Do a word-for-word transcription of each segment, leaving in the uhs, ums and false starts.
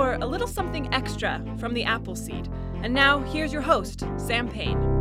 for a little something extra from the Apple Seed. And now, here's your host, Sam Payne.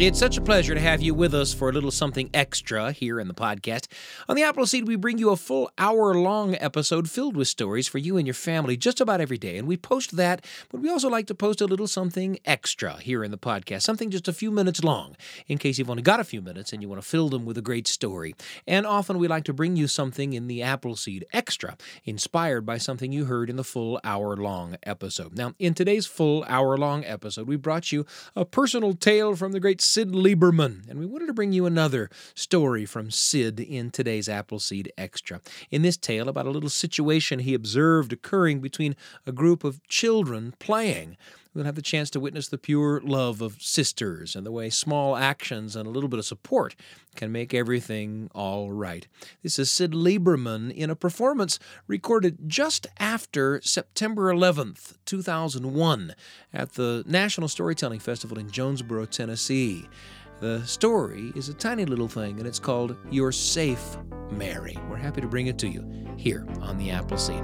It's such a pleasure to have you with us for a little something extra here in the podcast. On the Apple Seed, we bring you a full hour-long episode filled with stories for you and your family just about every day. And we post that, but we also like to post a little something extra here in the podcast, something just a few minutes long, in case you've only got a few minutes and you want to fill them with a great story. And often we like to bring you something in the Apple Seed extra, inspired by something you heard in the full hour-long episode. Now, in today's full hour-long episode, we brought you a personal tale from the great Syd Lieberman, and we wanted to bring you another story from Syd in today's Appleseed Extra. In this tale about a little situation he observed occurring between a group of children playing. We'll have the chance to witness the pure love of sisters and the way small actions and a little bit of support can make everything all right. This is Syd Lieberman in a performance recorded just after September eleventh, two thousand one at the National Storytelling Festival in Jonesboro, Tennessee. The story is a tiny little thing, and it's called You're Safe, Mary. We're happy to bring it to you here on the Appleseed.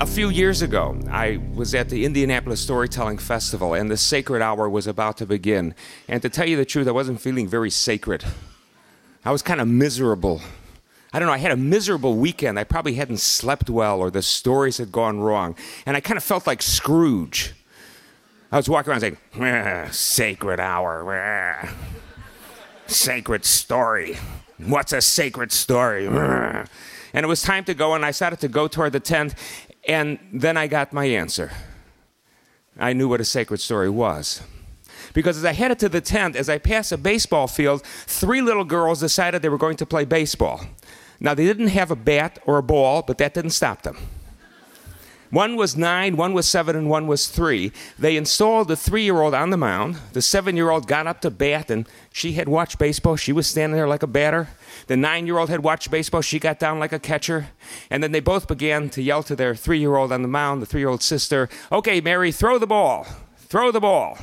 A few years ago, I was at the Indianapolis Storytelling Festival, and the sacred hour was about to begin. And to tell you the truth, I wasn't feeling very sacred. I was kind of miserable. I don't know, I had a miserable weekend. I probably hadn't slept well, or the stories had gone wrong. And I kind of felt like Scrooge. I was walking around saying, sacred hour, sacred story. What's a sacred story? And it was time to go, and I started to go toward the tent. And then I got my answer. I knew what a sacred story was. Because as I headed to the tent, as I passed a baseball field, three little girls decided they were going to play baseball. Now, they didn't have a bat or a ball, but that didn't stop them. One was nine, one was seven, and one was three. They installed the three-year-old on the mound. The seven-year-old got up to bat, and she had watched baseball. She was standing there like a batter. The nine-year-old had watched baseball. She got down like a catcher. And then they both began to yell to their three-year-old on the mound, the three-year-old sister, "Okay, Mary, throw the ball. Throw the ball."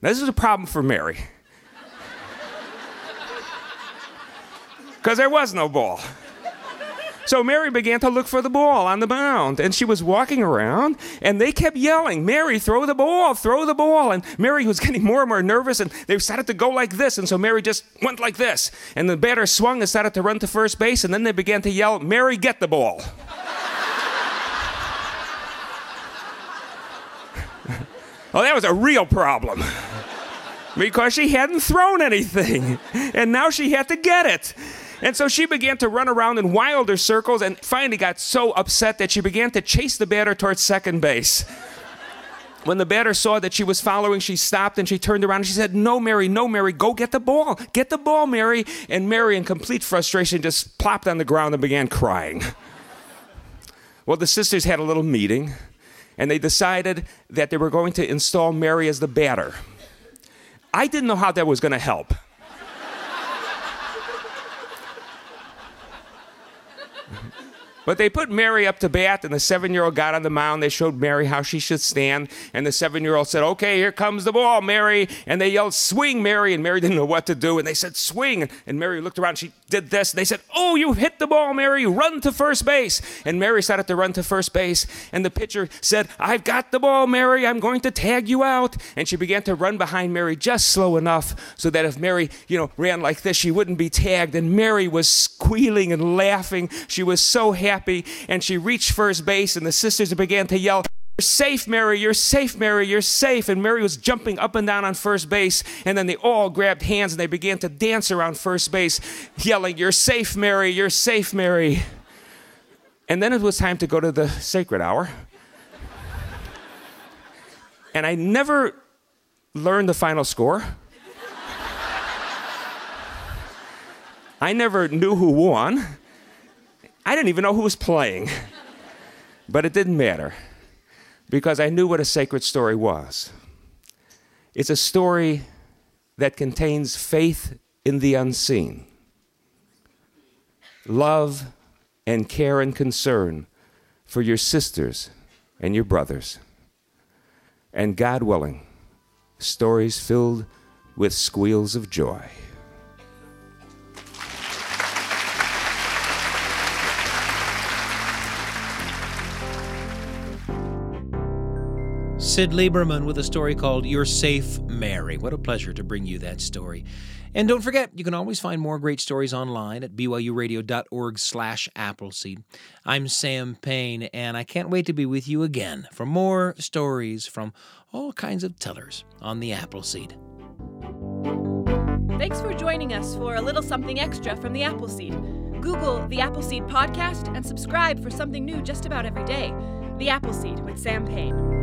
Now, this is a problem for Mary. Because there was no ball. So Mary began to look for the ball on the mound, and she was walking around, and they kept yelling, "Mary, throw the ball, throw the ball." And Mary was getting more and more nervous, and they started to go like this, and so Mary just went like this. And the batter swung and started to run to first base, and then they began to yell, "Mary, get the ball." Well, that was a real problem. Because she hadn't thrown anything, and now she had to get it. And so she began to run around in wilder circles and finally got so upset that she began to chase the batter towards second base. When the batter saw that she was following, she stopped and she turned around and she said, "No, Mary, no, Mary, go get the ball. Get the ball, Mary." And Mary, in complete frustration, just plopped on the ground and began crying. Well, the sisters had a little meeting, and they decided that they were going to install Mary as the batter. I didn't know how that was going to help. But they put Mary up to bat, and the seven-year-old got on the mound. They showed Mary how she should stand, and the seven-year-old said, "Okay, here comes the ball, Mary." And they yelled, "Swing, Mary," and Mary didn't know what to do, and they said, "Swing." And Mary looked around, she did this, and they said, "Oh, you hit the ball, Mary, run to first base." And Mary started to run to first base, and the pitcher said, "I've got the ball, Mary, I'm going to tag you out." And she began to run behind Mary just slow enough so that if Mary, you know, ran like this, she wouldn't be tagged. And Mary was squealing and laughing. She was so happy. Happy, and she reached first base, and the sisters began to yell, "You're safe, Mary, you're safe, Mary, you're safe." And Mary was jumping up and down on first base, and then they all grabbed hands, and they began to dance around first base, yelling, "You're safe, Mary, you're safe, Mary." And then it was time to go to the sacred hour. And I never learned the final score. I never knew who won. I didn't even know who was playing, but it didn't matter because I knew what a sacred story was. It's a story that contains faith in the unseen, love and care and concern for your sisters and your brothers, and God willing, stories filled with squeals of joy. Syd Lieberman with a story called You're Safe, Mary. What a pleasure to bring you that story. And don't forget, you can always find more great stories online at b y u radio dot org slash Appleseed. I'm Sam Payne, and I can't wait to be with you again for more stories from all kinds of tellers on the Appleseed. Thanks for joining us for a little something extra from the Appleseed. Google the Appleseed podcast and subscribe for something new just about every day. The Appleseed with Sam Payne.